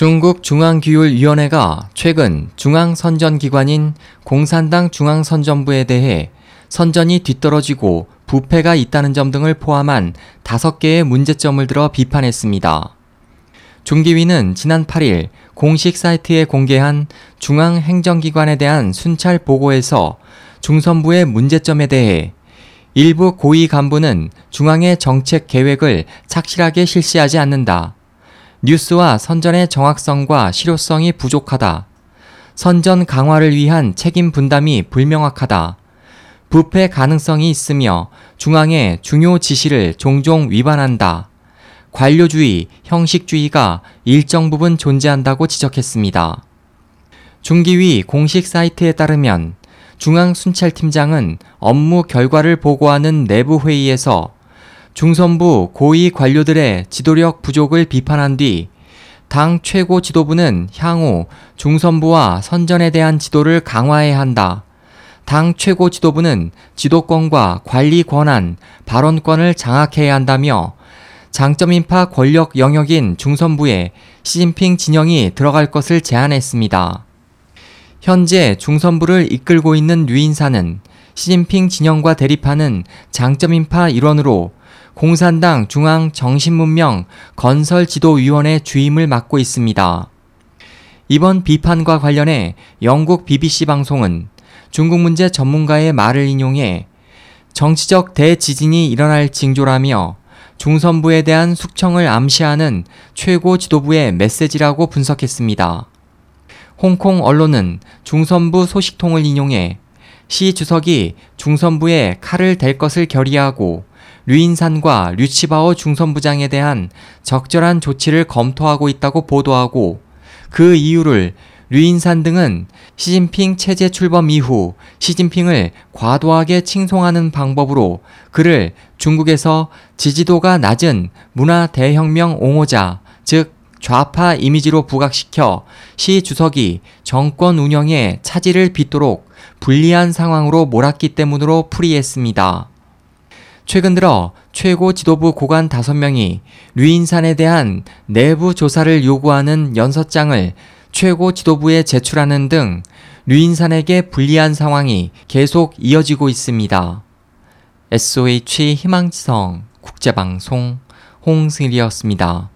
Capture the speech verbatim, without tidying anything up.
중국 중앙기율위원회가 최근 중앙선전기관인 공산당 중앙선전부에 대해 선전이 뒤떨어지고 부패가 있다는 점 등을 포함한 다섯 개의 문제점을 들어 비판했습니다. 중기위는 지난 팔일 공식 사이트에 공개한 중앙행정기관에 대한 순찰 보고에서 중선부의 문제점에 대해 일부 고위 간부는 중앙의 정책 계획을 착실하게 실시하지 않는다. 뉴스와 선전의 정확성과 실효성이 부족하다. 선전 강화를 위한 책임 분담이 불명확하다. 부패 가능성이 있으며 중앙의 중요 지시를 종종 위반한다. 관료주의, 형식주의가 일정 부분 존재한다고 지적했습니다. 중기위 공식 사이트에 따르면 중앙순찰팀장은 업무 결과를 보고하는 내부 회의에서 중선부 고위 관료들의 지도력 부족을 비판한 뒤 당 최고 지도부는 향후 중선부와 선전에 대한 지도를 강화해야 한다. 당 최고 지도부는 지도권과 관리 권한, 발언권을 장악해야 한다며 장점인파 권력 영역인 중선부에 시진핑 진영이 들어갈 것을 제안했습니다. 현재 중선부를 이끌고 있는 류인사는 시진핑 진영과 대립하는 장점인파 일원으로 공산당 중앙정신문명 건설지도위원회 주임을 맡고 있습니다. 이번 비판과 관련해 영국 비비씨 방송은 중국 문제 전문가의 말을 인용해 정치적 대지진이 일어날 징조라며 중선부에 대한 숙청을 암시하는 최고 지도부의 메시지라고 분석했습니다. 홍콩 언론은 중선부 소식통을 인용해 시 주석이 중선부에 칼을 댈 것을 결의하고 류인산과 류치바오 중선부장에 대한 적절한 조치를 검토하고 있다고 보도하고 그 이유를 류인산 등은 시진핑 체제 출범 이후 시진핑을 과도하게 칭송하는 방법으로 그를 중국에서 지지도가 낮은 문화 대혁명 옹호자, 즉 좌파 이미지로 부각시켜 시 주석이 정권 운영에 차질을 빚도록 불리한 상황으로 몰았기 때문으로 풀이했습니다. 최근 들어 최고 지도부 고관 다섯 명이 류인산에 대한 내부 조사를 요구하는 연서장을 최고 지도부에 제출하는 등 류인산에게 불리한 상황이 계속 이어지고 있습니다. 에스오에이치 희망지성 국제방송 홍승일이었습니다.